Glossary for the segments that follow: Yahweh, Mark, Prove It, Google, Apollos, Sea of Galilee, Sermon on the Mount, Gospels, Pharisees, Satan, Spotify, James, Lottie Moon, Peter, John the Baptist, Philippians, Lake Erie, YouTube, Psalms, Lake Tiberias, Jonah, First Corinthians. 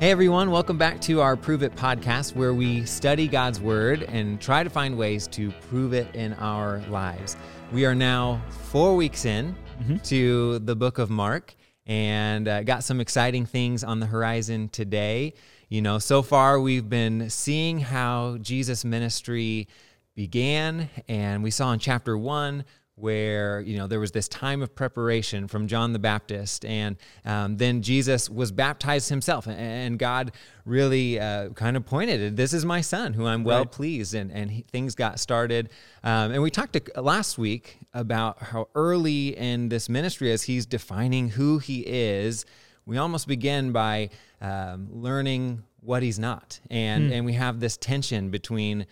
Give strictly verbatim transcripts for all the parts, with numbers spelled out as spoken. Hey everyone, welcome back to our Prove It podcast, where we study God's Word and try to find ways to prove it in our lives. We are now four weeks in mm-hmm. to the book of Mark, and uh, got some exciting things on the horizon today. You know, so far we've been seeing how Jesus' ministry began, and we saw in chapter one where, you know, there was this time of preparation from John the Baptist, and um, then Jesus was baptized himself, and, and God really uh, kind of pointed, this is my son who I'm well right. pleased, and, and he, things got started. Um, and we talked to, last week about how early in this ministry, as he's defining who he is, we almost begin by um, learning what he's not. And, hmm. and we have this tension between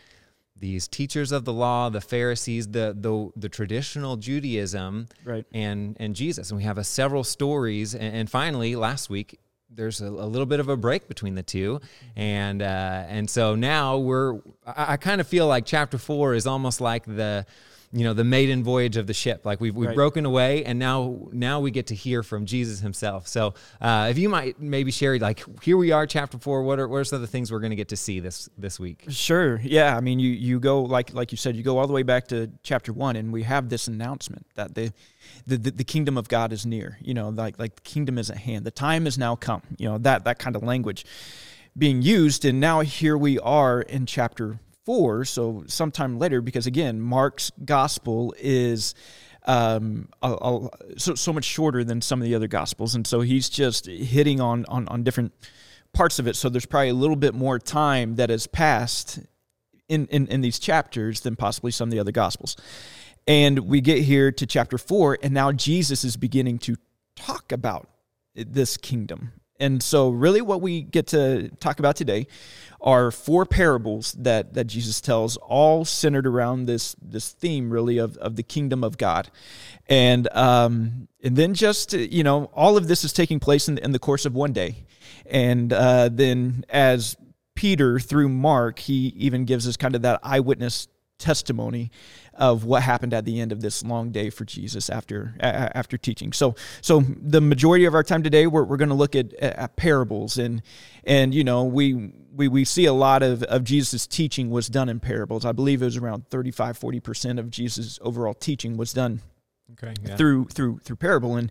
these teachers of the law, the Pharisees, the the, the traditional Judaism, right. and and Jesus. And we have a several stories. And, and finally, last week, there's a, a little bit of a break between the two. And uh, and so now we're, I, I kind of feel like chapter four is almost like the, you know, the maiden voyage of the ship. Like we've we've right. broken away, and now now we get to hear from Jesus himself. So uh, if you might maybe share, like, here we are, chapter four. What are what are some of the things we're going to get to see this this week? Sure. Yeah. I mean, you you go like like you said, you go all the way back to chapter one, and we have this announcement that the the the, the kingdom of God is near. You know, like like the kingdom is at hand. The time has now come. You know, that that kind of language being used, and now here we are in chapter four, so sometime later, because again, Mark's gospel is um, a, a, so, so much shorter than some of the other gospels, and so he's just hitting on, on, on different parts of it, so there's probably a little bit more time that has passed in, in, in these chapters than possibly some of the other gospels. And we get here to chapter four, and now Jesus is beginning to talk about this kingdom. And so really what we get to talk about today are four parables that, that Jesus tells, all centered around this this theme really of, of the kingdom of God. And um, and then just, you know, all of this is taking place in, in the course of one day. And uh, then as Peter through Mark, he even gives us kind of that eyewitness testimony of what happened at the end of this long day for Jesus after uh, after teaching. So so the majority of our time today, we're we're going to look at, at parables, and and you know we we we see a lot of of Jesus' teaching was done in parables. I believe it was around thirty-five, forty percent of Jesus' overall teaching was done okay, yeah. through through through parable, and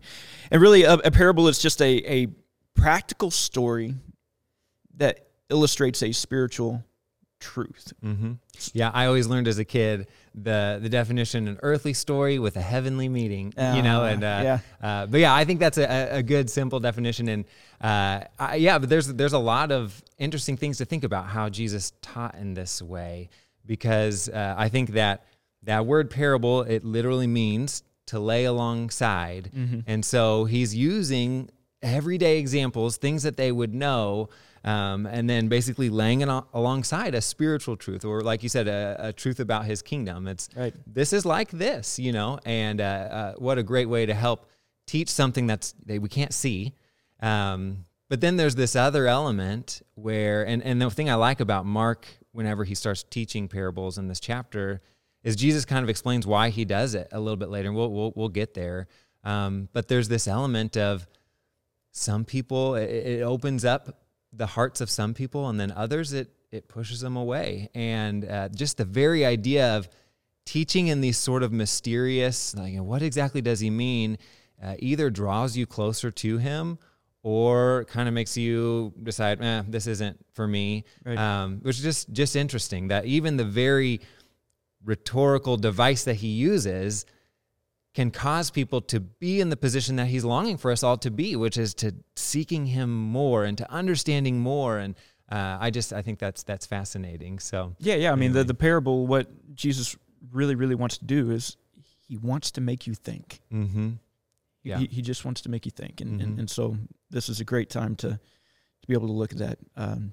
and really a, a parable is just a a practical story that illustrates a spiritual truth. Mm-hmm. Yeah, I always learned as a kid the the definition: an earthly story with a heavenly meaning. Uh, you know, and uh, yeah. Uh, but yeah, I think that's a, a good simple definition. And uh, I, yeah, but there's there's a lot of interesting things to think about how Jesus taught in this way, because uh, I think that that word parable, it literally means to lay alongside, mm-hmm. and so he's using everyday examples, things that they would know. Um, and then basically laying it alongside a spiritual truth, or like you said, a, a truth about his kingdom. It's right. This is like this, you know, and uh, uh, what a great way to help teach something that's, that we can't see. Um, but then there's this other element where, and, and the thing I like about Mark, whenever he starts teaching parables in this chapter, is Jesus kind of explains why he does it a little bit later, and we'll, we'll, we'll get there. Um, but there's this element of some people, it, it opens up the hearts of some people, and then others, it it pushes them away. And uh, just the very idea of teaching in these sort of mysterious, like, you know, what exactly does he mean, uh, either draws you closer to him or kind of makes you decide, eh, this isn't for me, right. um, which is just, just interesting that even the very rhetorical device that he uses can cause people to be in the position that he's longing for us all to be, which is to seeking him more and to understanding more. And uh, I just, I think that's that's fascinating. So yeah, yeah. I anyway. mean, the, the parable, what Jesus really, really wants to do is he wants to make you think. Mm-hmm. Yeah. He, he just wants to make you think. And, mm-hmm. and and so this is a great time to, to be able to look at that, um,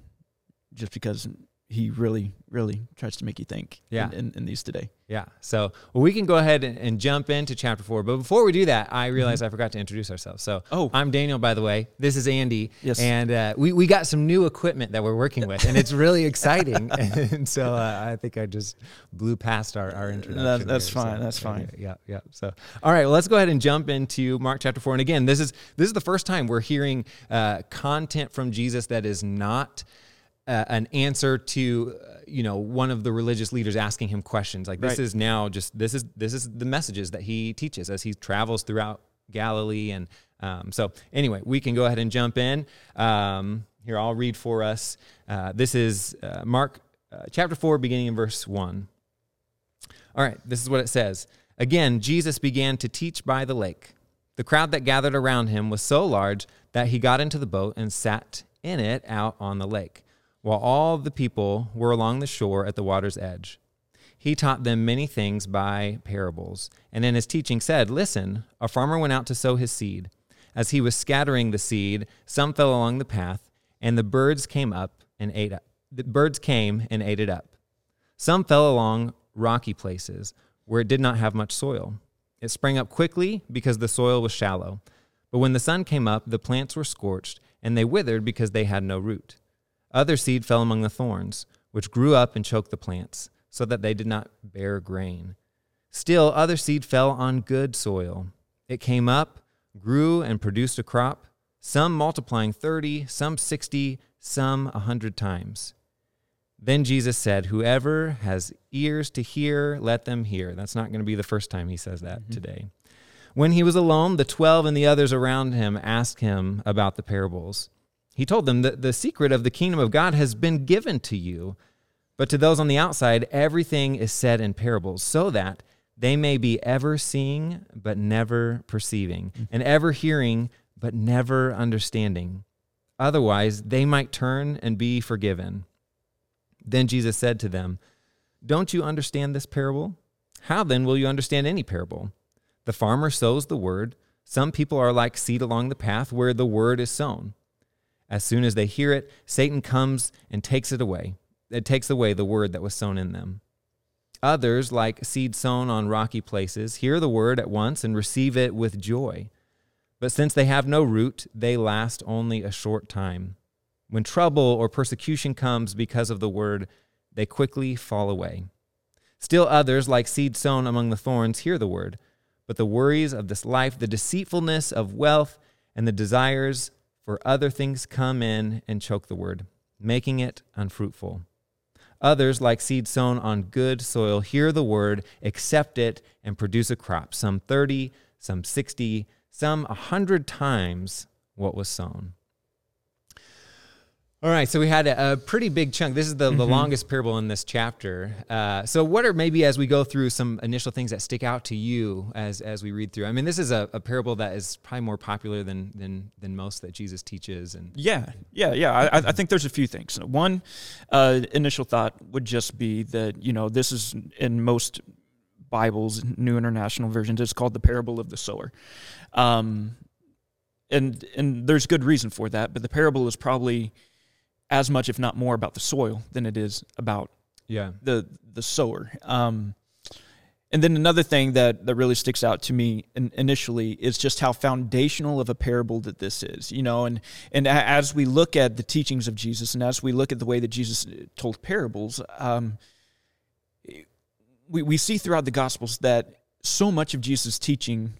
just because he really, really tries to make you think yeah. in, in, in these today. Yeah. So well, we can go ahead and, and jump into chapter four. But before we do that, I realized mm-hmm. I forgot to introduce ourselves. So oh. I'm Daniel, by the way. This is Andy. Yes. And uh, we, we got some new equipment that we're working with, and it's really exciting. And so uh, I think I just blew past our, our introduction. That, that's here, fine. So, that's fine. Yeah, yeah. So all right. Well, let's go ahead and jump into Mark chapter four. And again, this is this is the first time we're hearing uh, content from Jesus that is not Uh, an answer to, uh, you know, one of the religious leaders asking him questions. Like this right. is now just, this is, this is the messages that he teaches as he travels throughout Galilee. And um, so anyway, we can go ahead and jump in. Um, here, I'll read for us. Uh, this is uh, Mark uh, chapter four, beginning in verse one. All right, this is what it says. Again, Jesus began to teach by the lake. The crowd that gathered around him was so large that he got into the boat and sat in it out on the lake, while all the people were along the shore at the water's edge. He taught them many things by parables, and in his teaching said, "Listen, a farmer went out to sow his seed. As he was scattering the seed, some fell along the path, and the birds came up and ate up. The birds came and ate it up. Some fell along rocky places where it did not have much soil. It sprang up quickly because the soil was shallow. But when the sun came up, the plants were scorched, and they withered because they had no root. Other seed fell among the thorns, which grew up and choked the plants, so that they did not bear grain. Still, other seed fell on good soil. It came up, grew, and produced a crop, some multiplying thirty, some sixty, some a hundred times." Then Jesus said, "Whoever has ears to hear, let them hear." That's not going to be the first time he says that mm-hmm. today. When he was alone, the twelve and the others around him asked him about the parables. He told them that the secret of the kingdom of God has been given to you, but to those on the outside, everything is said in parables, so that they may be ever seeing but never perceiving, and ever hearing but never understanding. Otherwise, they might turn and be forgiven. Then Jesus said to them, "Don't you understand this parable? How then will you understand any parable? The farmer sows the word. Some people are like seed along the path where the word is sown. As soon as they hear it, Satan comes and takes it away. It takes away the word that was sown in them. Others, like seed sown on rocky places, hear the word at once and receive it with joy. But since they have no root, they last only a short time. When trouble or persecution comes because of the word, they quickly fall away. Still others, like seed sown among the thorns, hear the word. But the worries of this life, the deceitfulness of wealth, and the desires for other things come in and choke the word, making it unfruitful. Others, like seed sown on good soil, hear the word, accept it, and produce a crop, some thirty, some sixty, some a hundred times what was sown." All right, so we had a, a pretty big chunk. This is the, mm-hmm. the longest parable in this chapter. Uh, so what are maybe, as we go through, some initial things that stick out to you as as we read through? I mean, this is a, a parable that is probably more popular than than than most that Jesus teaches. And Yeah, yeah, yeah. I, I think there's a few things. One uh, initial thought would just be that, you know, this is in most Bibles, New International Versions, it's called the parable of the sower. Um, and and there's good reason for that, but the parable is probably as much, if not more, about the soil than it is about yeah. the the sower. Um, and then another thing that, that really sticks out to me in, initially is just how foundational of a parable that this is. You know, and, and as we look at the teachings of Jesus and as we look at the way that Jesus told parables, um, we, we see throughout the Gospels that so much of Jesus' teaching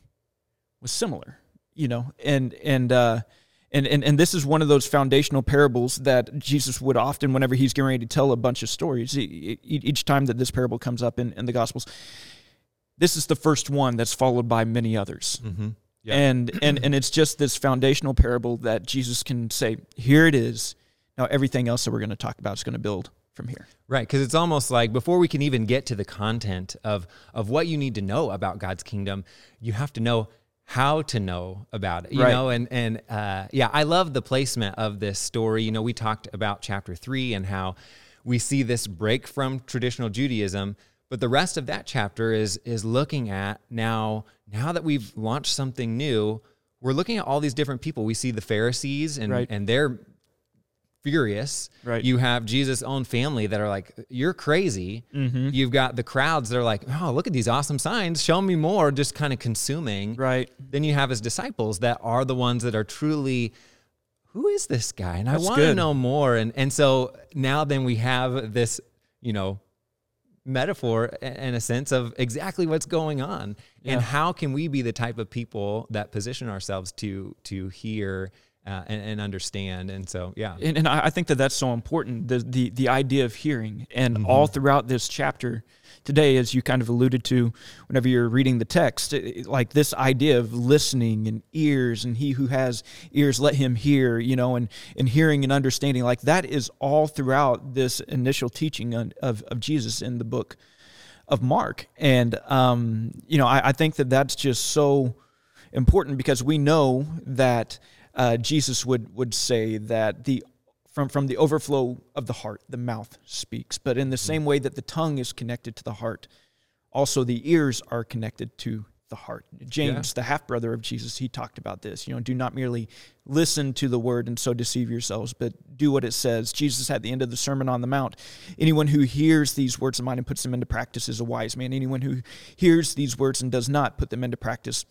was similar, you know, and... and uh, And, and and this is one of those foundational parables that Jesus would often, whenever he's getting ready to tell a bunch of stories, each time that this parable comes up in, in the Gospels, this is the first one that's followed by many others. Mm-hmm. Yeah. And, and, and it's just this foundational parable that Jesus can say, here it is. Now everything else that we're going to talk about is going to build from here. Right, because it's almost like before we can even get to the content of of what you need to know about God's kingdom, you have to know how to know about it, you right. know, and, and, uh, yeah, I love the placement of this story. You know, we talked about chapter three and how we see this break from traditional Judaism, but the rest of that chapter is, is looking at now, now that we've launched something new, we're looking at all these different people. We see the Pharisees and, right. and their furious. Right. You have Jesus' own family that are like, you're crazy. Mm-hmm. You've got the crowds that are like, oh, look at these awesome signs. Show me more, just kind of consuming. Right. Then you have his disciples that are the ones that are truly, who is this guy? And That's I want to know more. And and so now then we have this, you know, metaphor in a sense of exactly what's going on. Yeah. And how can we be the type of people that position ourselves to to hear Uh, and, and understand, and so yeah, and, and I think that that's so important. The the the idea of hearing, and mm-hmm. all throughout this chapter today, as you kind of alluded to, whenever you're reading the text, it, like this idea of listening and ears, and he who has ears, let him hear. You know, and and hearing and understanding, like that is all throughout this initial teaching of of, of Jesus in the book of Mark, and um, you know, I, I think that that's just so important because we know that. Uh, Jesus would would say that the from from the overflow of the heart, the mouth speaks. But in the same way that the tongue is connected to the heart, also the ears are connected to the heart. James, yeah. the half-brother of Jesus, he talked about this. You know, do not merely listen to the word and so deceive yourselves, but do what it says. Jesus at the end of the Sermon on the Mount, anyone who hears these words of mine and puts them into practice is a wise man. Anyone who hears these words and does not put them into practice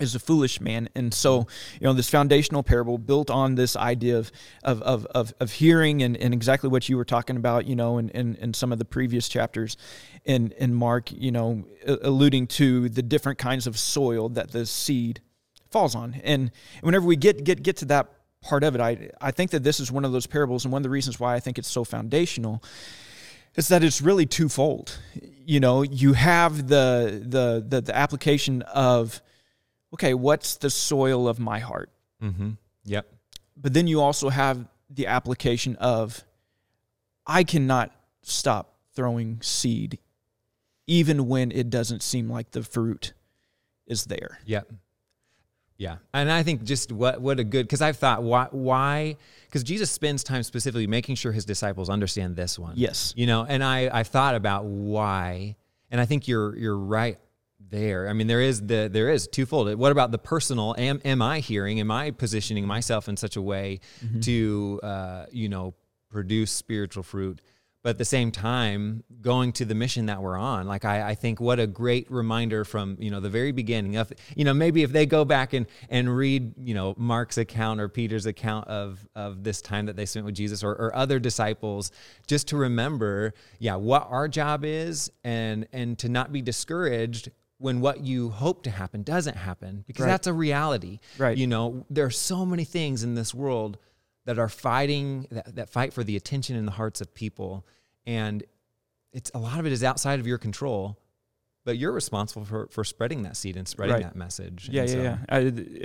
is a foolish man. And so, you know, this foundational parable built on this idea of of of of, of hearing and, and exactly what you were talking about, you know, in, in, in some of the previous chapters in, in Mark, you know, alluding to the different kinds of soil that the seed falls on. And whenever we get get, get to that part of it, I, I think that this is one of those parables, and one of the reasons why I think it's so foundational is that it's really twofold. You know, you have the the the, the application of, okay, what's the soil of my heart? Mm-hmm. Yep. But then you also have the application of, I cannot stop throwing seed, even when it doesn't seem like the fruit is there. Yep. Yeah. And I think just what what a good, because I've thought, why, why, because Jesus spends time specifically making sure his disciples understand this one. Yes. You know, and I, I've thought about why, and I think you're you're right. There, I mean, there is the there is twofold. What about the personal? Am am I hearing? Am I positioning myself in such a way mm-hmm. to, uh, you know, produce spiritual fruit? But at the same time, going to the mission that we're on. Like I, I think, what a great reminder from you know the very beginning of you know maybe if they go back and and read you know Mark's account or Peter's account of of this time that they spent with Jesus or, or other disciples, just to remember, yeah, what our job is, and and to not be discouraged when what you hope to happen doesn't happen, because right. that's a reality. Right. You know, there are so many things in this world that are fighting, that, that fight for the attention in the hearts of people. And it's a lot of it is outside of your control, but you're responsible for, for spreading that seed and spreading right. that message. Yeah, and yeah, so. yeah. I,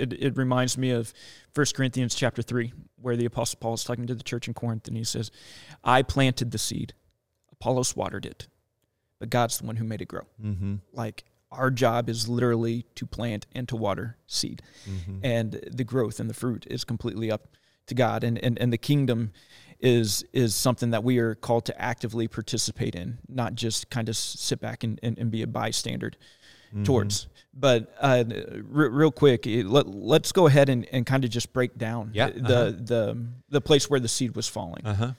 it, it reminds me of First Corinthians chapter three, where the Apostle Paul is talking to the church in Corinth, and he says, I planted the seed, Apollos watered it, but God's the one who made it grow. Mm-hmm. Like, our job is literally to plant and to water seed. Mm-hmm. And the growth and the fruit is completely up to God. And, and and the kingdom is is something that we are called to actively participate in, not just kind of sit back and, and, and be a bystander mm-hmm. towards. But uh, re- real quick, let, let's go ahead and, and kind of just break down yeah, the, uh-huh. the, the the place where the seed was falling. Uh-huh.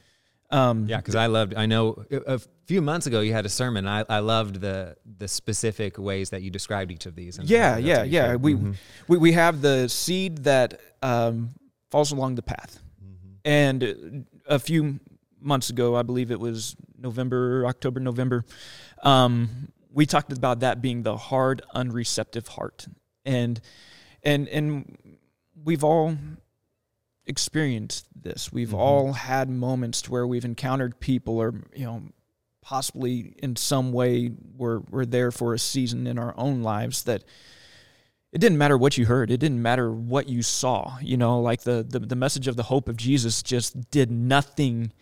Um, yeah, because I loved, I know a few months ago you had a sermon. I, I loved the the specific ways that you described each of these. And yeah, yeah, yeah. We, mm-hmm. we we have the seed that um, falls along the path. Mm-hmm. And a few months ago, I believe it was November, October, November, um, we talked about that being the hard, unreceptive heart. And, and, and we've all experienced this. We've mm-hmm. all had moments to where we've encountered people, or you know, possibly in some way were were there for a season in our own lives that it didn't matter what you heard, it didn't matter what you saw. You know, like the the, the message of the hope of Jesus just did nothing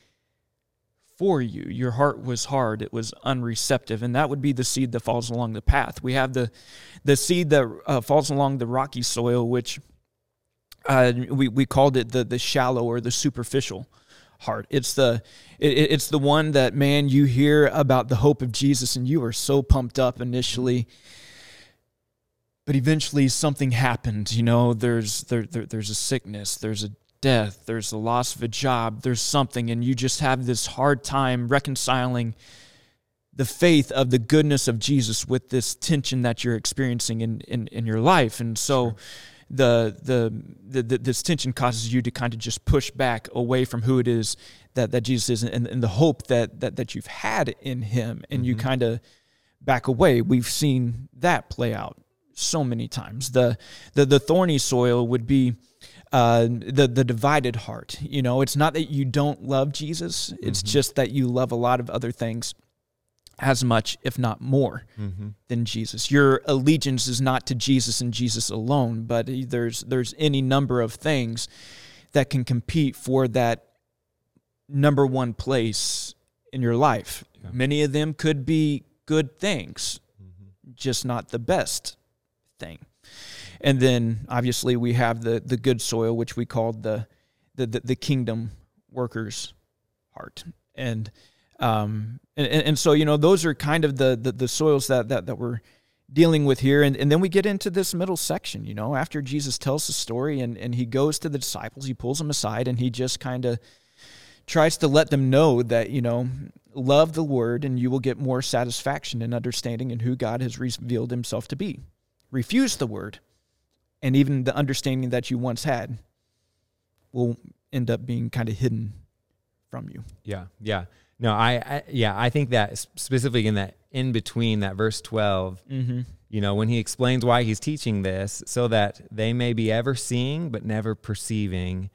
for you. Your heart was hard; it was unreceptive, and that would be the seed that falls along the path. We have the the seed that uh, falls along the rocky soil, which Uh, we we called it the the shallow or the superficial heart. It's the it, it's the one that, man, you hear about the hope of Jesus and you are so pumped up initially, but eventually something happens. You know, there's there, there there's a sickness, there's a death, there's the loss of a job, there's something, and you just have this hard time reconciling the faith of the goodness of Jesus with this tension that you're experiencing in, in, in your life. And so sure. the, the the this tension causes you to kind of just push back away from who it is that, that Jesus is and, and the hope that, that that you've had in him, and mm-hmm. you kind of back away. We've seen that play out so many times. The the, the thorny soil would be Uh, the the divided heart. You know, it's not that you don't love Jesus. It's mm-hmm. just that you love a lot of other things as much, if not more, mm-hmm. than Jesus. Your allegiance is not to Jesus and Jesus alone, but there's there's any number of things that can compete for that number one place in your life. Yeah. Many of them could be good things, mm-hmm. just not the best thing. And then, obviously, we have the, the good soil, which we called the the, the, the kingdom worker's heart. And, um, and and so, you know, those are kind of the the, the soils that, that, that we're dealing with here. And, and then we get into this middle section, you know, after Jesus tells the story and, and he goes to the disciples, he pulls them aside, and he just kind of tries to let them know that, you know, love the word and you will get more satisfaction and understanding in who God has revealed himself to be. Refuse the word, and even the understanding that you once had will end up being kind of hidden from you. Yeah, yeah. No, I, I yeah, I think that specifically in that in between that verse twelve, mm-hmm. you know, when he explains why he's teaching this, so that they may be ever seeing but never perceiving,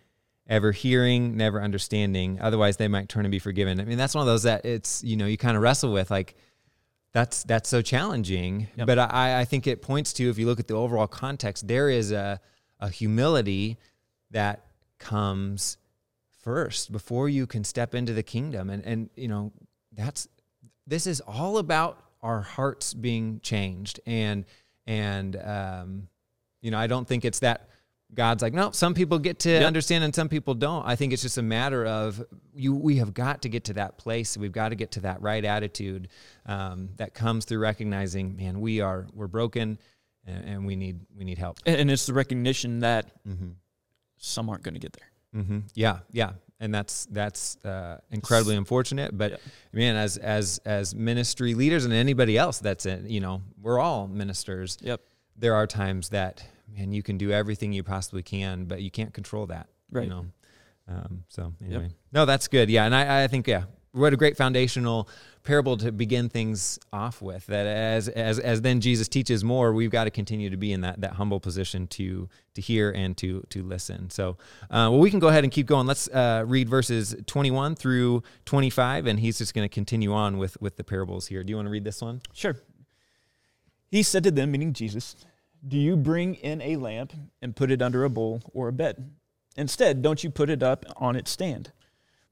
ever hearing, never understanding, otherwise they might turn and be forgiven. I mean, that's one of those that it's, you know, you kind of wrestle with, like, That's that's so challenging, yep. but I, I think it points to, if you look at the overall context, there is a, a humility that comes first before you can step into the kingdom, and and you know that's this is all about our hearts being changed, and and um, you know I don't think it's that God's like, no, some people get to yep. understand and some people don't. I think it's just a matter of you. We have got to get to that place. We've got to get to that right attitude um, that comes through recognizing, man, we are we're broken, and, and we need we need help. And, and it's the recognition that mm-hmm. some aren't going to get there. Mm-hmm. Yeah, yeah, and that's that's uh, incredibly unfortunate. But yeah. man, as as as ministry leaders and anybody else that's in, you know, we're all ministers. Yep, there are times that. And you can do everything you possibly can, but you can't control that, right? You know? um, so anyway, yep. no, that's good. Yeah, and I, I think yeah, what a great foundational parable to begin things off with. That as as as then Jesus teaches more, we've got to continue to be in that that humble position to to hear and to to listen. So, uh, well, we can go ahead and keep going. Let's uh, read verses twenty-one through twenty-five, and he's just going to continue on with with the parables here. Do you want to read this one? Sure. He said to them, meaning Jesus, "Do you bring in a lamp and put it under a bowl or a bed? Instead, don't you put it up on its stand?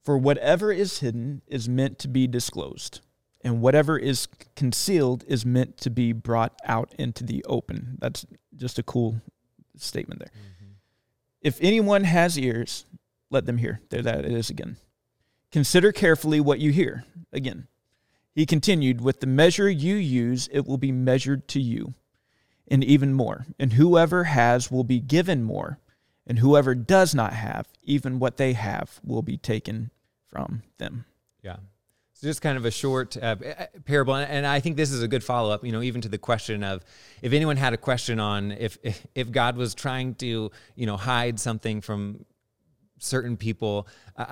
For whatever is hidden is meant to be disclosed, and whatever is concealed is meant to be brought out into the open." That's just a cool statement there. Mm-hmm. "If anyone has ears, let them hear." There that it is again. "Consider carefully what you hear." Again, he continued, "With the measure you use, it will be measured to you, and even more. And whoever has will be given more, and whoever does not have, even what they have will be taken from them." Yeah. So just kind of a short uh, parable, and I think this is a good follow-up, you know, even to the question of, if anyone had a question on if if, if God was trying to, you know, hide something from certain people,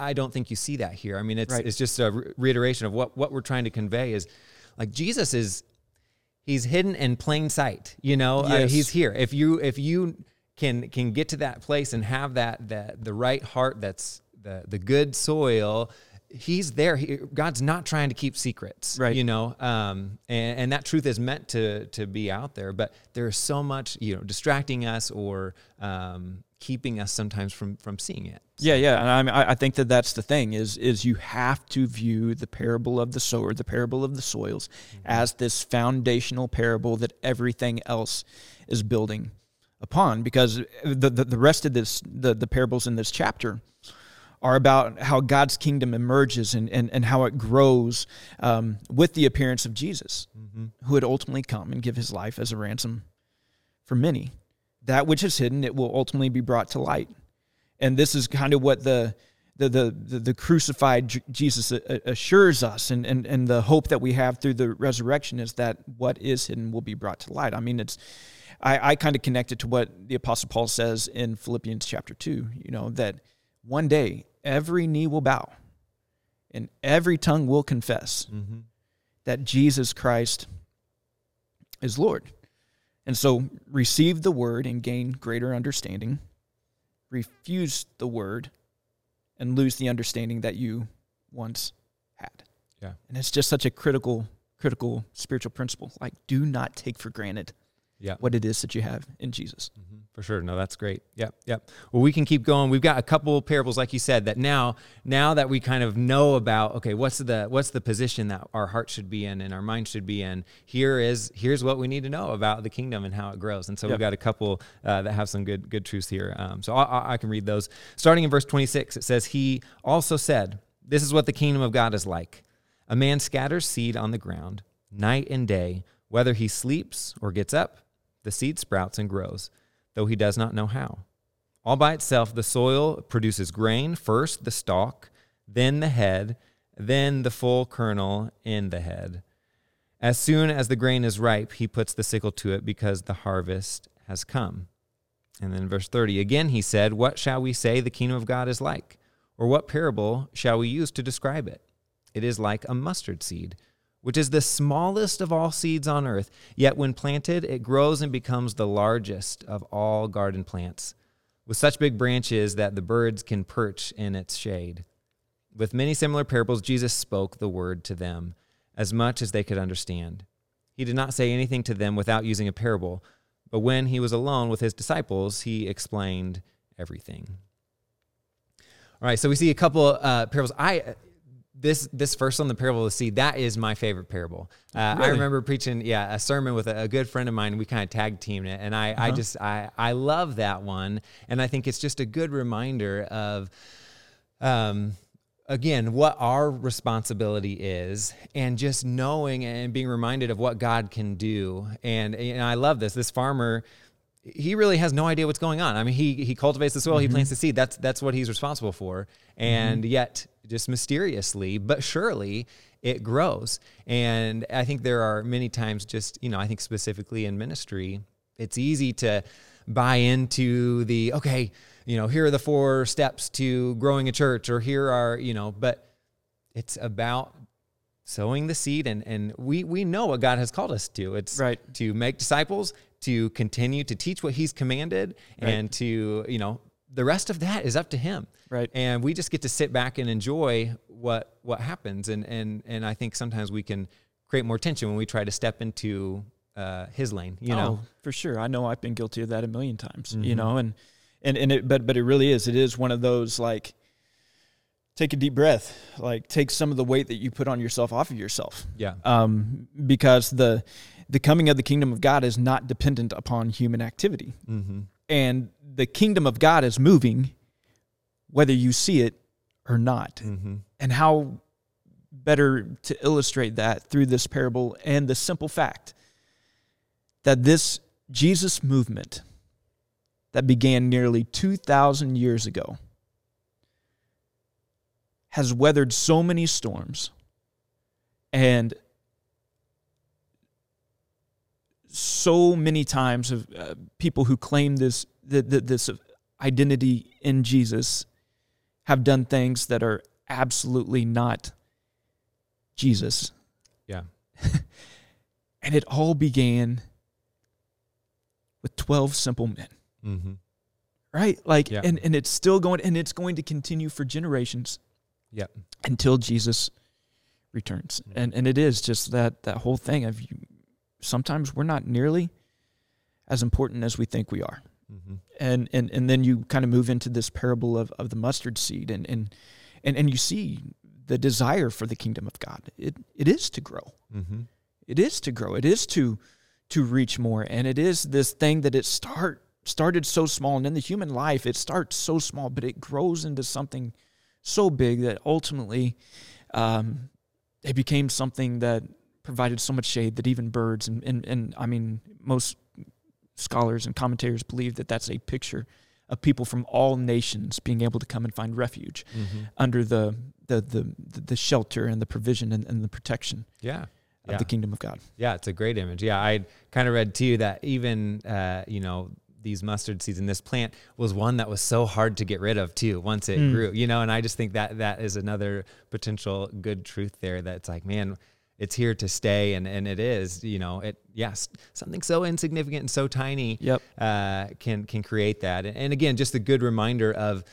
I don't think you see that here. I mean, it's right. it's just a re- reiteration of what, what we're trying to convey is, like, Jesus is, he's hidden in plain sight, you know. Yes. Uh, he's here. If you if you can can get to that place and have that that the right heart, that's the the good soil. He's there. He, God's not trying to keep secrets, right? You know, um, and, and that truth is meant to to be out there. But there is so much, you know, distracting us or um, keeping us sometimes from from seeing it. So. Yeah, yeah. And I mean, I think that that's the thing is is you have to view the parable of the sower, the parable of the soils, mm-hmm. as this foundational parable that everything else is building upon. Because the the, the rest of this, the, the parables in this chapter, are about how God's kingdom emerges and, and, and how it grows um, with the appearance of Jesus, mm-hmm. who would ultimately come and give his life as a ransom for many. That which is hidden, it will ultimately be brought to light. And this is kind of what the the the, the crucified Jesus assures us, and, and and the hope that we have through the resurrection is that what is hidden will be brought to light. I mean, it's I, I kind of connect it to what the Apostle Paul says in Philippians chapter two, you know, that one day every knee will bow and every tongue will confess mm-hmm. that Jesus Christ is Lord. And so receive the word and gain greater understanding. Refuse the word and lose the understanding that you once had. Yeah. And it's just such a critical, critical spiritual principle. Like, do not take for granted yeah. what it is that you have in Jesus. Mm-hmm. For sure. No, that's great. Yep. Yep. Well, we can keep going. We've got a couple parables, like you said, that now, now that we kind of know about, okay, what's the, what's the position that our heart should be in and our mind should be in? Here is, here's what we need to know about the kingdom and how it grows. And so yep. we've got a couple uh, that have some good, good truths here. Um, so I, I can read those starting in verse twenty-six. It says, he also said, this is what the kingdom of God is like. A man scatters seed on the ground night and day, whether he sleeps or gets up. The seed sprouts and grows, though he does not know how. All by itself, the soil produces grain, first the stalk, then the head, then the full kernel in the head. As soon as the grain is ripe, he puts the sickle to it because the harvest has come. And then verse thirty, again he said, what shall we say the kingdom of God is like? Or what parable shall we use to describe it? It is like a mustard seed, which is the smallest of all seeds on earth, yet when planted, it grows and becomes the largest of all garden plants, with such big branches that the birds can perch in its shade. With many similar parables, Jesus spoke the word to them, as much as they could understand. He did not say anything to them without using a parable, but when he was alone with his disciples, he explained everything. All right, so we see a couple uh, parables. I... This this first one, the parable of the seed, that is my favorite parable. Uh, really? I remember preaching, yeah, a sermon with a, a good friend of mine. We kind of tag teamed it, and I, uh-huh. I just I I love that one, and I think it's just a good reminder of, um, again, what our responsibility is, and just knowing and being reminded of what God can do. And and I love this. This farmer, he really has no idea what's going on. I mean, he he cultivates the soil, mm-hmm. he plants the seed. That's that's what he's responsible for, and mm-hmm. yet. Just mysteriously, but surely it grows. And I think there are many times just, you know, I think specifically in ministry, it's easy to buy into the, okay, you know, here are the four steps to growing a church, or here are, you know, but it's about sowing the seed. And, and we, we know what God has called us to. It's right. to make disciples, to continue to teach what he's commanded right. and to, you know, the rest of that is up to him. Right. And we just get to sit back and enjoy what, what happens. And, and, and I think sometimes we can create more tension when we try to step into, uh, his lane, you know, oh, for sure. I know I've been guilty of that a million times, mm-hmm. you know, and, and, and it, but, but it really is, it is one of those, like, take a deep breath, like take some of the weight that you put on yourself off of yourself. Yeah. Um, because the, the coming of the kingdom of God is not dependent upon human activity. Mm-hmm. And the kingdom of God is moving, whether you see it or not. Mm-hmm. And how better to illustrate that through this parable and the simple fact that this Jesus movement that began nearly two thousand years ago has weathered so many storms and so many times of uh, people who claim this the, the, this identity in Jesus have done things that are absolutely not Jesus. Yeah. And it all began with twelve simple men. Mm-hmm. Right? Like, yeah. and, and it's still going, and it's going to continue for generations yeah. until Jesus returns. Mm-hmm. And and it is just that, that whole thing of you, sometimes we're not nearly as important as we think we are. Mm-hmm. And, and and then you kind of move into this parable of, of the mustard seed, and and, and and you see the desire for the kingdom of God. It it is to grow. Mm-hmm. It is to grow. It is to to reach more. And it is this thing that it start started so small, and in the human life it starts so small, but it grows into something so big that ultimately um, it became something that provided so much shade that even birds and and, and I mean most scholars and commentators believe that that's a picture of people from all nations being able to come and find refuge mm-hmm. under the, the the the shelter and the provision and, and the protection yeah. of yeah. the kingdom of God. Yeah, it's a great image. Yeah, I kind of read too that even, uh, you know, these mustard seeds and this plant was one that was so hard to get rid of too once it mm. grew, you know, and I just think that that is another potential good truth there that's like, man, it's here to stay. And, and it is, you know, it, yes, something so insignificant and so tiny yep. uh, can, can create that. And, and again, just a good reminder of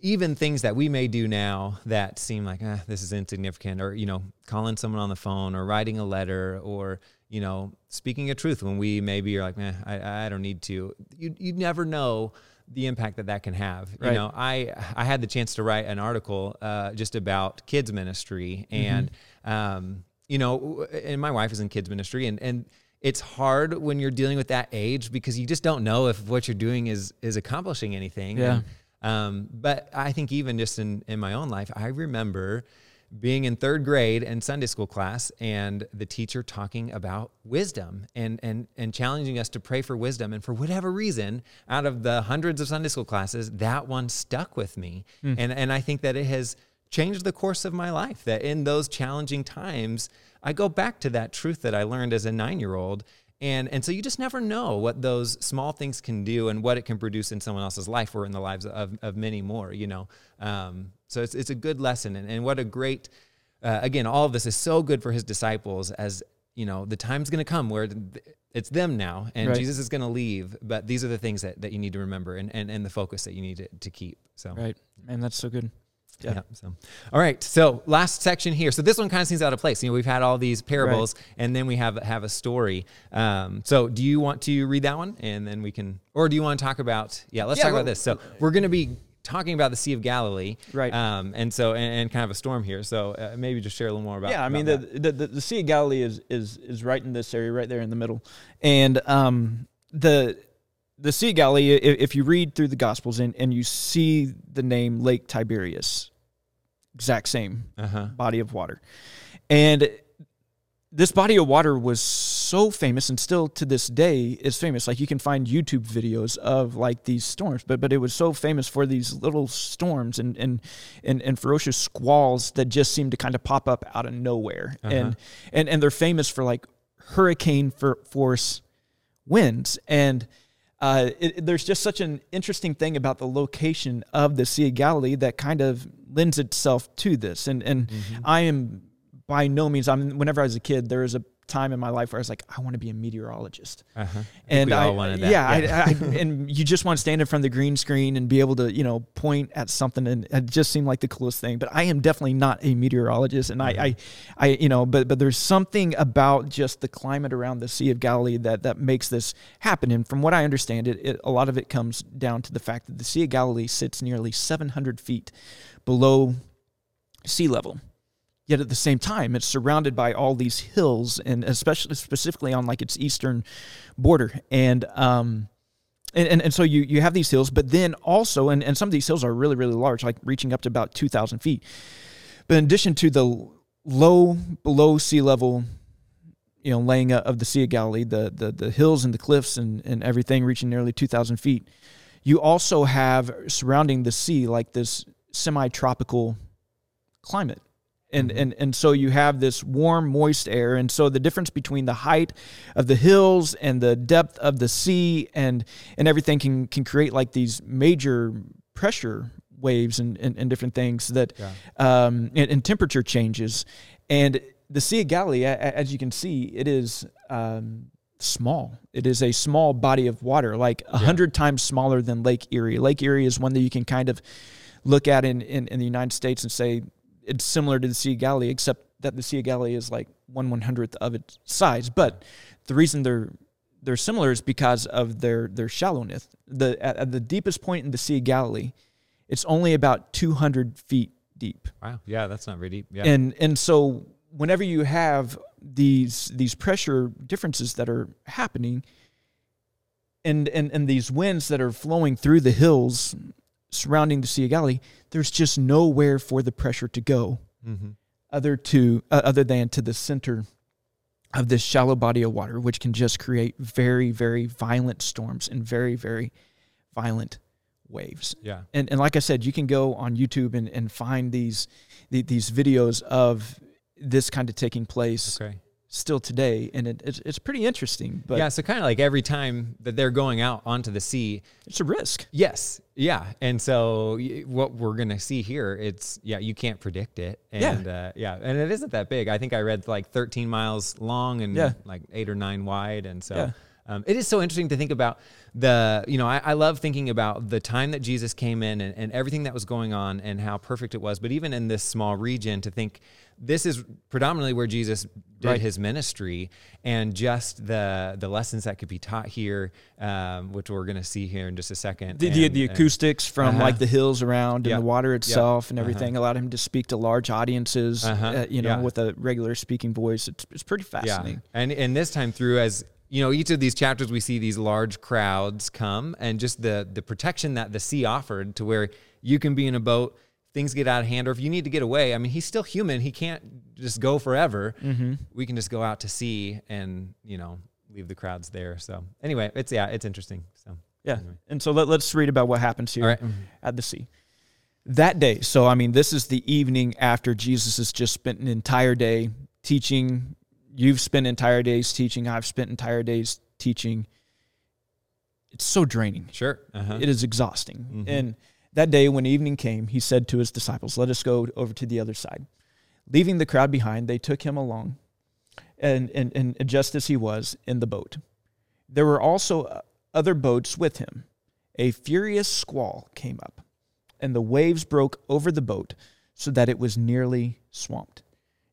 even things that we may do now that seem like, eh, this is insignificant, or, you know, calling someone on the phone or writing a letter or, you know, speaking a truth when we maybe are like, eh, I, I don't need to, you, you never know the impact that that can have. Right. You know, I, I had the chance to write an article uh, just about kids ministry and, mm-hmm. um, you know, and my wife is in kids ministry, and, and it's hard when you're dealing with that age because you just don't know if what you're doing is is accomplishing anything. Yeah. And, um, but I think even just in, in my own life, I remember being in third grade and Sunday school class and the teacher talking about wisdom and, and, and challenging us to pray for wisdom. And for whatever reason, out of the hundreds of Sunday school classes, that one stuck with me. Mm. And, and I think that it has changed the course of my life, that in those challenging times, I go back to that truth that I learned as a nine-year-old. And and so you just never know what those small things can do and what it can produce in someone else's life or in the lives of, of many more, you know. Um, so it's it's a good lesson. And, and what a great, uh, again, all of this is so good for his disciples as, you know, the time's going to come where it's them now and right. Jesus is going to leave. But these are the things that, that you need to remember and, and, and the focus that you need to, to keep. So right. Man, that's so good. Yeah. yeah. So, all right. So last section here. So this one kind of seems out of place. You know, we've had all these parables right. and then we have, have a story. Um, so do you want to read that one and then we can, or do you want to talk about, yeah, let's yeah, talk well, about this. So we're going to be talking about the Sea of Galilee. Right. Um, and so, and, and kind of a storm here. So uh, maybe just share a little more about Yeah. I about mean, the, the, the, the Sea of Galilee is, is, is right in this area, right there in the middle. And, um, the, The Sea of Galilee, if you read through the Gospels and, and you see the name Lake Tiberias, exact same uh-huh. body of water. And this body of water was so famous and still to this day is famous. Like you can find YouTube videos of like these storms, but but it was so famous for these little storms and and, and, and ferocious squalls that just seem to kind of pop up out of nowhere. Uh-huh. And, and and they're famous for like hurricane for force winds. And Uh, it, there's just such an interesting thing about the location of the Sea of Galilee that kind of lends itself to this. And and mm-hmm. I am by no means, I'm. Whenever I was a kid, there was a time in my life where I was like, I want to be a meteorologist. Uh-huh. And I, we all I wanted that. Yeah, yeah. I, I, and you just want to stand in front of the green screen and be able to, you know, point at something, and it just seemed like the coolest thing. But I am definitely not a meteorologist, and mm-hmm. I, I, I, you know, but but there's something about just the climate around the Sea of Galilee that that makes this happen. And from what I understand, it, it a lot of it comes down to the fact that the Sea of Galilee sits nearly seven hundred feet below sea level. Yet at the same time, it's surrounded by all these hills, and especially specifically on like its eastern border. And um, and, and, and so you, you have these hills, but then also, and, and some of these hills are really, really large, like reaching up to about two thousand feet. But in addition to the low, below sea level, you know, laying of the Sea of Galilee, the the, the hills and the cliffs and, and everything reaching nearly two thousand feet, you also have surrounding the sea like this semi-tropical climate. And, and and so you have this warm, moist air. And so the difference between the height of the hills and the depth of the sea and and everything can, can create like these major pressure waves and, and, and different things that yeah. um, and, and temperature changes. And the Sea of Galilee, as you can see, it is um, small. It is a small body of water, like a hundred yeah. times smaller than Lake Erie. Lake Erie is one that you can kind of look at in, in, in the United States and say, it's similar to the Sea of Galilee, except that the Sea of Galilee is like one one hundredth of its size. But the reason they're they're similar is because of their their shallowness. The at, at the deepest point in the Sea of Galilee, it's only about two hundred feet deep. Wow, yeah, that's not very deep. Yeah, and and so whenever you have these these pressure differences that are happening, and and and these winds that are flowing through the hills surrounding the Sea of Galilee, there's just nowhere for the pressure to go mm-hmm. other to uh, other than to the center of this shallow body of water, which can just create very, very violent storms and very, very violent waves. Yeah. And and like I said, you can go on YouTube and, and find these the, these videos of this kind of taking place okay. still today, and it, it's it's pretty interesting. But yeah, so kind of like every time that they're going out onto the sea, it's a risk. Yes. Yeah. And so what we're going to see here, it's, yeah, you can't predict it. And yeah. Uh, yeah. And it isn't that big. I think I read like thirteen miles long and yeah. like eight or nine wide. And so yeah. Um, it is so interesting to think about the, you know, I, I love thinking about the time that Jesus came in and, and everything that was going on and how perfect it was. But even in this small region, to think this is predominantly where Jesus did right. his ministry, and just the the lessons that could be taught here, um, which we're going to see here in just a second. The, and, the, the acoustics and, from uh-huh. like the hills around and yep. the water itself yep. and everything uh-huh. allowed him to speak to large audiences, uh-huh. uh, you know, yeah. with a regular speaking voice. It's, it's pretty fascinating. Yeah. And, and this time through, as you know, each of these chapters, we see these large crowds come, and just the the protection that the sea offered to where you can be in a boat, things get out of hand, or if you need to get away, I mean, he's still human. He can't just go forever. Mm-hmm. We can just go out to sea and, you know, leave the crowds there. So anyway, it's, yeah, it's interesting. So yeah. Anyway. And so let, let's read about what happens here right. at the sea. That day. So, I mean, this is the evening after Jesus has just spent an entire day teaching. You've spent entire days teaching. I've spent entire days teaching. It's so draining. Sure. Uh-huh. It is exhausting. Mm-hmm. And that day when evening came, he said to his disciples, "Let us go over to the other side." Leaving the crowd behind, they took him along, and, and, and just as he was, in the boat. There were also other boats with him. A furious squall came up, and the waves broke over the boat so that it was nearly swamped.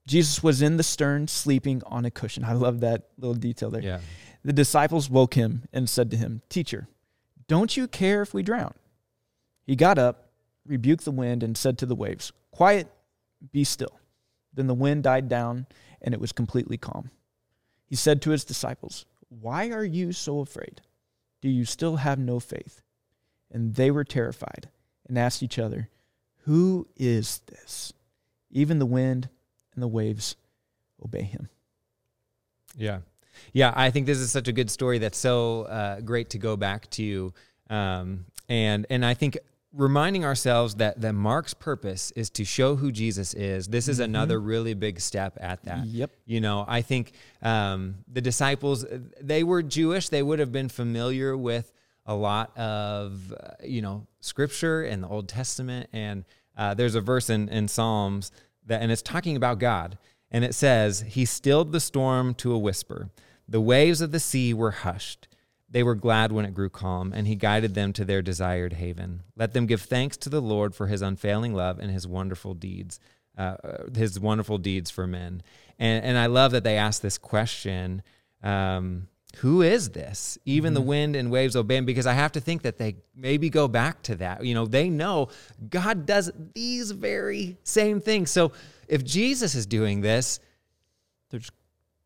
Jesus was in the stern, sleeping on a cushion. I love that little detail there. Yeah. The disciples woke him and said to him, "Teacher, don't you care if we drown?" He got up, rebuked the wind, and said to the waves, "Quiet, be still." Then the wind died down, and it was completely calm. He said to his disciples, "Why are you so afraid? Do you still have no faith?" And they were terrified and asked each other, "Who is this? Even the wind and the waves obey him." Yeah. Yeah, I think this is such a good story that's so uh, great to go back to. Um, and and I think reminding ourselves that, that Mark's purpose is to show who Jesus is, this is mm-hmm. another really big step at that. Yep. You know, I think um, the disciples, they were Jewish. They would have been familiar with a lot of, uh, you know, Scripture and the Old Testament. And uh, there's a verse in, in Psalms that, and it's talking about God, and it says, "He stilled the storm to a whisper. The waves of the sea were hushed. They were glad when it grew calm, and he guided them to their desired haven. Let them give thanks to the Lord for his unfailing love and his wonderful deeds, uh, his wonderful deeds for men." And, and I love that they asked this question, um, who is this? Even mm-hmm. the wind and waves obey him, because I have to think that they maybe go back to that. You know, they know God does these very same things. So if Jesus is doing this, there's,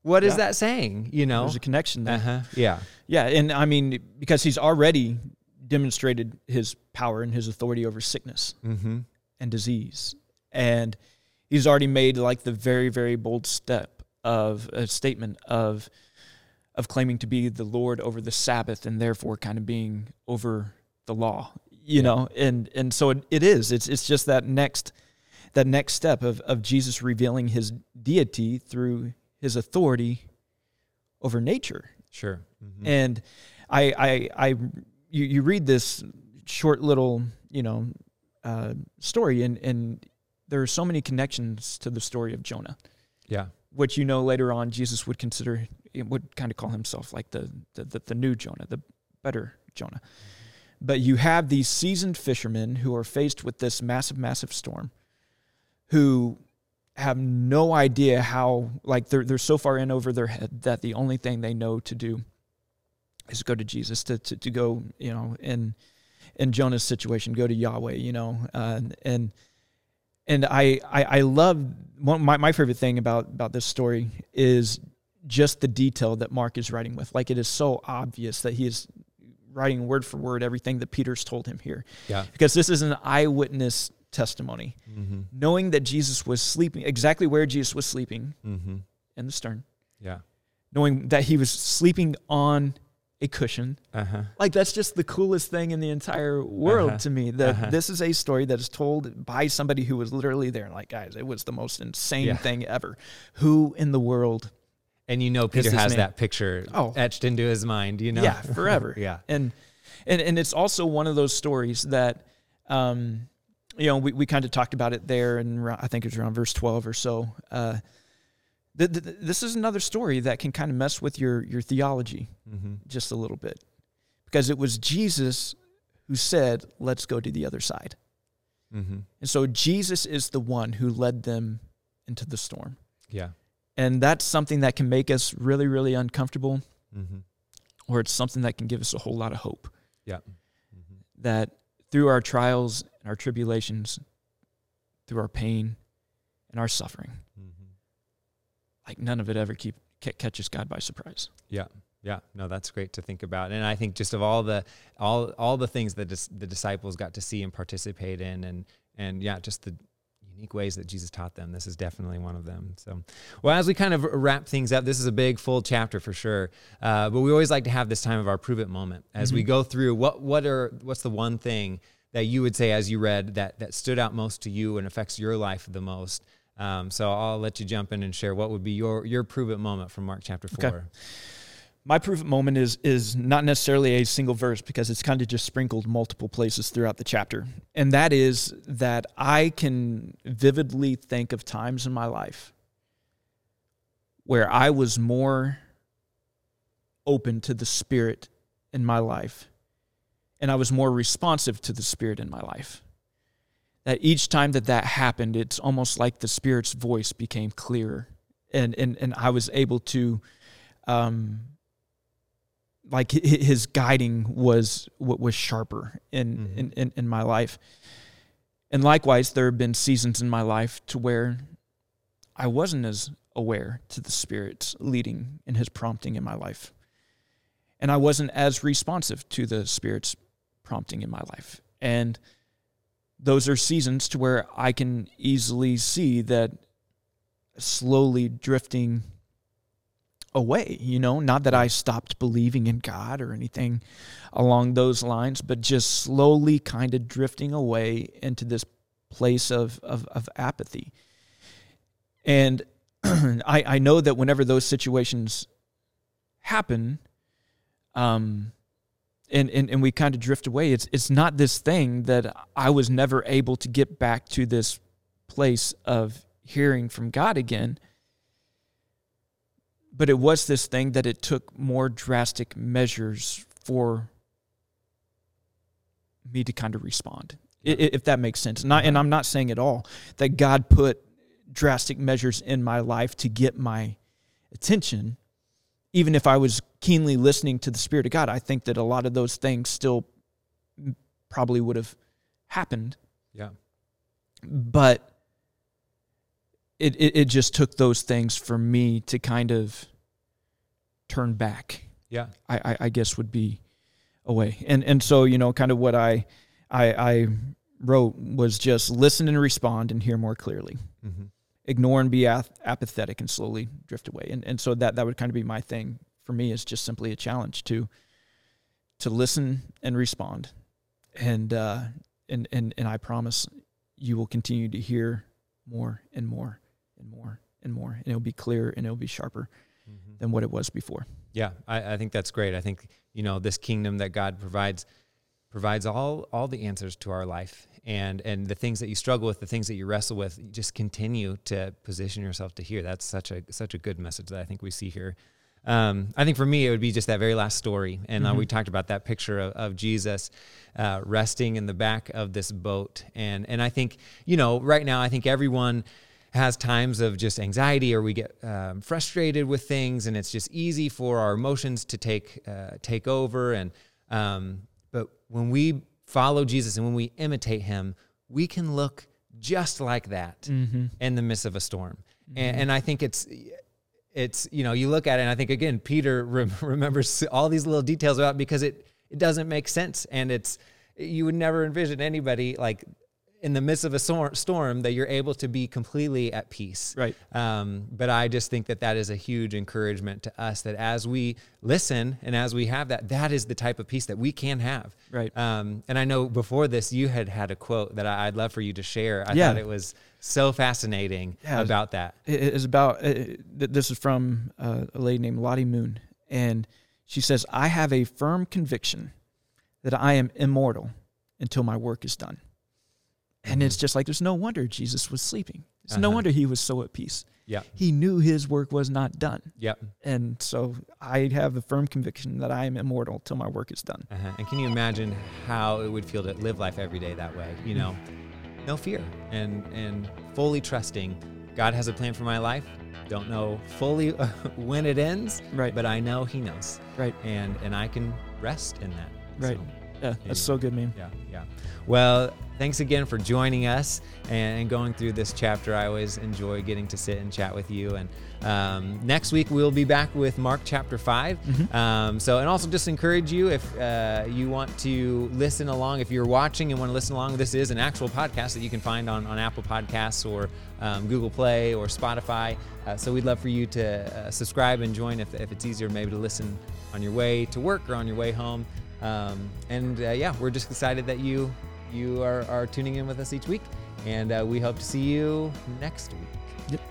what yeah. is that saying? You know, there's a connection there. Uh-huh. Yeah. Yeah. And I mean, because he's already demonstrated his power and his authority over sickness mm-hmm. and disease. And he's already made like the very, very bold step of a statement of, of claiming to be the Lord over the Sabbath, and therefore kind of being over the law, you yeah. know? And, and so it, it is, it's, it's just that next, that next step of, of Jesus revealing his deity through his authority over nature. Sure. Mm-hmm. And I, I, I, you, you read this short little, you know, uh, story, and, and there are so many connections to the story of Jonah. Yeah. Which, you know, later on, Jesus would consider, would kind of call himself like the, the the new Jonah, the better Jonah. But you have these seasoned fishermen who are faced with this massive, massive storm, who have no idea how, like they're they're so far in over their head that the only thing they know to do is go to Jesus, to to, to go, you know, in in Jonah's situation, go to Yahweh, you know, uh, and and. And I, I, I love, one, my, my favorite thing about, about this story is just the detail that Mark is writing with. Like, it is so obvious that he is writing word for word everything that Peter's told him here. Yeah. Because this is an eyewitness testimony. Mm-hmm. Knowing that Jesus was sleeping, exactly where Jesus was sleeping, mm-hmm. in the stern. Yeah. Knowing that he was sleeping on a cushion. Uh-huh. Like, that's just the coolest thing in the entire world uh-huh. to me, that uh-huh. this is a story that is told by somebody who was literally there. Like, guys, it was the most insane yeah. thing ever. Who in the world? And you know, Peter has that picture oh. etched into his mind, you know? Yeah, forever. yeah. And, and, and it's also one of those stories that, um, you know, we, we kind of talked about it there, and I think it was around verse twelve or so. Uh, th- th- this is another story that can kind of mess with your, your theology mm-hmm. just a little bit, because it was Jesus who said, let's go to the other side. Mm-hmm. And so Jesus is the one who led them into the storm. Yeah. And that's something that can make us really, really uncomfortable, mm-hmm. or it's something that can give us a whole lot of hope. Yeah. Mm-hmm. That through our trials and our tribulations, through our pain and our suffering, mm-hmm. like none of it ever keep, catches God by surprise. Yeah. Yeah, no, that's great to think about. And I think just of all the all all the things that dis- the disciples got to see and participate in, and and yeah, just the unique ways that Jesus taught them, this is definitely one of them. So, well, as we kind of wrap things up, this is a big, full chapter for sure. Uh, but we always like to have this time of our Prove It moment as mm-hmm. we go through what what are what's the one thing that you would say as you read that that stood out most to you and affects your life the most. Um, so I'll let you jump in and share what would be your your Prove It moment from Mark chapter four. Okay. My Prove It moment is is not necessarily a single verse, because it's kind of just sprinkled multiple places throughout the chapter. And that is that I can vividly think of times in my life where I was more open to the Spirit in my life, and I was more responsive to the Spirit in my life. That each time that that happened, it's almost like the Spirit's voice became clearer, and and, and I was able to... Um, like his guiding was what was sharper in, mm-hmm. in, in, in my life. And likewise, there have been seasons in my life to where I wasn't as aware to the Spirit's leading and his prompting in my life. And I wasn't as responsive to the Spirit's prompting in my life. And those are seasons to where I can easily see that slowly drifting away, you know, not that I stopped believing in God or anything along those lines, but just slowly kind of drifting away into this place of of, of apathy. And I, I know that whenever those situations happen, um, and, and, and we kind of drift away, it's it's not this thing that I was never able to get back to this place of hearing from God again. But it was this thing that it took more drastic measures for me to kind of respond, yeah. if that makes sense. And, I, and I'm not saying at all that God put drastic measures in my life to get my attention, even if I was keenly listening to the Spirit of God. I think that a lot of those things still probably would have happened. Yeah. But... It, it it just took those things for me to kind of turn back. Yeah, I, I, I guess would be a way. And and so, you know, kind of what I I, I wrote was just listen and respond and hear more clearly. Mm-hmm. Ignore and be ap- apathetic and slowly drift away. And and so that, that would kind of be my thing for me, is just simply a challenge to to listen and respond. And uh and and, and I promise you will continue to hear more and more and more and more, and it'll be clearer and it'll be sharper mm-hmm. than what it was before. Yeah, I, I think that's great. I think, you know, this kingdom that God provides provides all all the answers to our life, and and the things that you struggle with, the things that you wrestle with, you just continue to position yourself to hear. That's such a such a good message that I think we see here. Um, I think for me, it would be just that very last story. And mm-hmm. uh, we talked about that picture of, of Jesus uh, resting in the back of this boat. And and I think, you know, right now, I think everyone has times of just anxiety, or we get um, frustrated with things, and it's just easy for our emotions to take uh, take over. And um, but when we follow Jesus and when we imitate him, we can look just like that mm-hmm. in the midst of a storm. Mm-hmm. And, and I think it's... It's, you know, you look at it, and I think, again, Peter rem- remembers all these little details about it because it, it doesn't make sense. And it's, you would never envision anybody like in the midst of a sor- storm that you're able to be completely at peace. Right. Um, but I just think that that is a huge encouragement to us, that as we listen and as we have that, that is the type of peace that we can have. Right. Um, and I know before this, you had had a quote that I, I'd love for you to share. I yeah. thought it was so fascinating yeah, about that. It is about, it, this is from uh, a lady named Lottie Moon. And she says, I have a firm conviction that I am immortal until my work is done. And it's just like, there's no wonder Jesus was sleeping. It's uh-huh. no wonder he was so at peace. Yeah. He knew his work was not done. Yep. And so I have the firm conviction that I am immortal till my work is done. Uh-huh. And can you imagine how it would feel to live life every day that way? You know, no fear and, and fully trusting God has a plan for my life. Don't know fully uh, when it ends, right. but I know he knows. Right. And, and I can rest in that. Right. So. Yeah, that's so good, man. Yeah, yeah. Well, thanks again for joining us and going through this chapter. I always enjoy getting to sit and chat with you. And um, next week, we'll be back with Mark chapter five. Mm-hmm. Um, so, and also just encourage you, if uh, you want to listen along, if you're watching and want to listen along, this is an actual podcast that you can find on, on Apple Podcasts or um, Google Play or Spotify. Uh, so we'd love for you to uh, subscribe and join if, if it's easier maybe to listen on your way to work or on your way home. Um, and uh, yeah, we're just excited that you you are, are tuning in with us each week, and uh, we hope to see you next week. Yep.